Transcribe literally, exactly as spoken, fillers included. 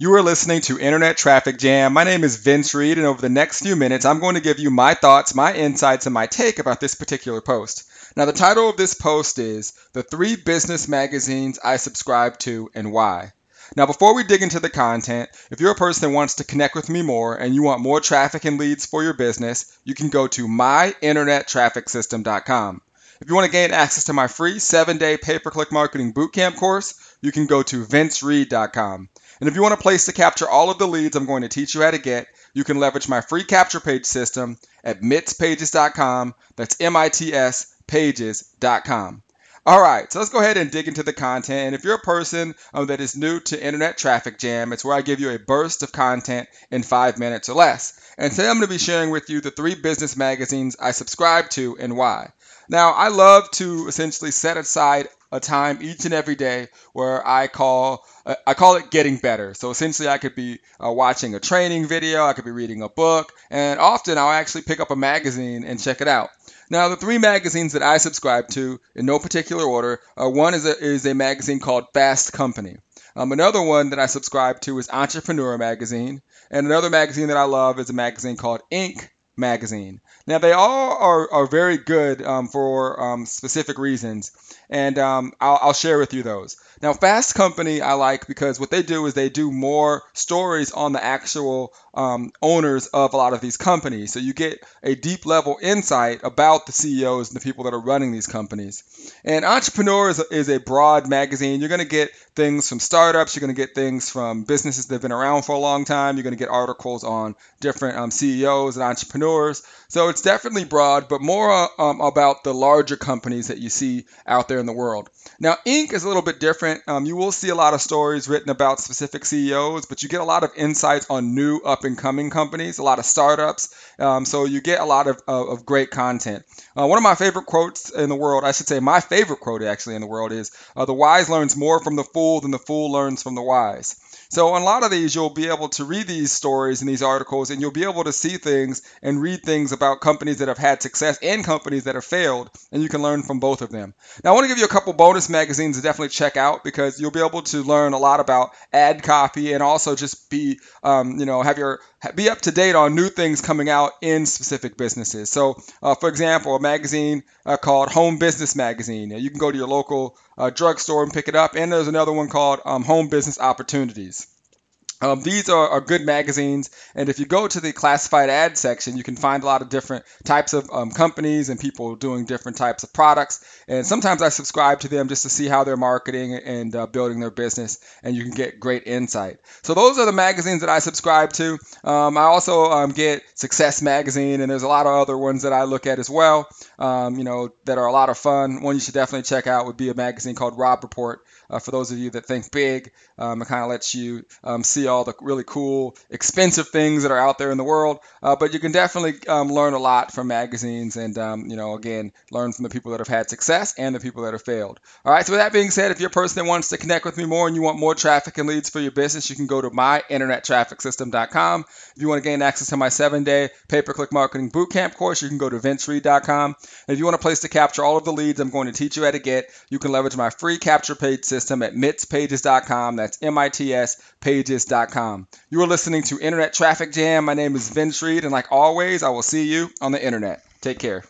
You are listening to Internet Traffic Jam. My name is Vince Reed, and over the next few minutes, I'm going to give you my thoughts, my insights, and my take about this particular post. Now, the title of this post is The Three Business Magazines I Subscribe to and Why. Now, before we dig into the content, if you're a person that wants to connect with me more and you want more traffic and leads for your business, you can go to my internet traffic system dot com. If you want to gain access to my free seven-day pay-per-click marketing bootcamp course, you can go to Vince Reed dot com. And if you want a place to capture all of the leads I'm going to teach you how to get, you can leverage my free capture page system at mits pages dot com. That's M I T S pages dot com. All right, so let's go ahead and dig into the content. And if you're a person um, that is new to Internet Traffic Jam, it's where I give you a burst of content in five minutes or less. And today I'm going to be sharing with you the three business magazines I subscribe to and why. Now, I love to essentially set aside a time each and every day where I call I call it getting better. So essentially, I could be uh, watching a training video, I could be reading a book, and often I'll actually pick up a magazine and check it out. Now, the three magazines that I subscribe to, in no particular order, uh, one is a, is a magazine called Fast Company. Um, another one that I subscribe to is Entrepreneur Magazine, and another magazine that I love is a magazine called Inc. Magazine. Now, they all are, are very good um, for um, specific reasons, and um, I'll, I'll share with you those. Now, Fast Company I like because what they do is they do more stories on the actual um, owners of a lot of these companies, so you get a deep level insight about the C E Os and the people that are running these companies. And Entrepreneur is a, is a broad magazine. You're going to get things from startups, you're going to get things from businesses that have been around for a long time, you're going to get articles on different um, C E Os and entrepreneurs. So it's definitely broad, but more um, about the larger companies that you see out there in the world. Now, Inc is a little bit different. Um, you will see a lot of stories written about specific C E Os, but you get a lot of insights on new up-and-coming companies, a lot of startups. Um, so you get a lot of, of, of great content. Uh, one of my favorite quotes in the world, I should say my favorite quote actually in the world is, uh, the wise learns more from the fool than the fool learns from the wise. So on a lot of these, you'll be able to read these stories and these articles, and you'll be able to see things and read things about companies that have had success and companies that have failed, and you can learn from both of them. Now, I want to give you a couple bonus magazines to definitely check out because you'll be able to learn a lot about ad copy and also just be, um, you know, have your be up to date on new things coming out in specific businesses. So, uh, for example, a magazine uh, called Home Business Magazine. You can go to your local uh, drugstore and pick it up, and there's another one called um, Home Business Opportunities. Um, these are, are good magazines, and if you go to the classified ad section, you can find a lot of different types of um, companies and people doing different types of products, and sometimes I subscribe to them just to see how they're marketing and uh, building their business, and you can get great insight. So those are the magazines that I subscribe to. Um, I also um, get Success Magazine, and there's a lot of other ones that I look at as well, um, you know, that are a lot of fun. One you should definitely check out would be a magazine called Robb Report. Uh, for those of you that think big, um, it kind of lets you um, see all the really cool, expensive things that are out there in the world. Uh, but you can definitely um, learn a lot from magazines and, um, you know, again, learn from the people that have had success and the people that have failed. All right, so with that being said, if you're a person that wants to connect with me more and you want more traffic and leads for your business, you can go to my internet traffic system dot com. If you want to gain access to my seven-day pay-per-click marketing bootcamp course, you can go to Vince Reed dot com. And if you want a place to capture all of the leads I'm going to teach you how to get, you can leverage my free capture page system at mits pages dot com. That's M I T S pages dot com. You are listening to Internet Traffic Jam. My name is Vince Reed, and like always, I will see you on the internet. Take care.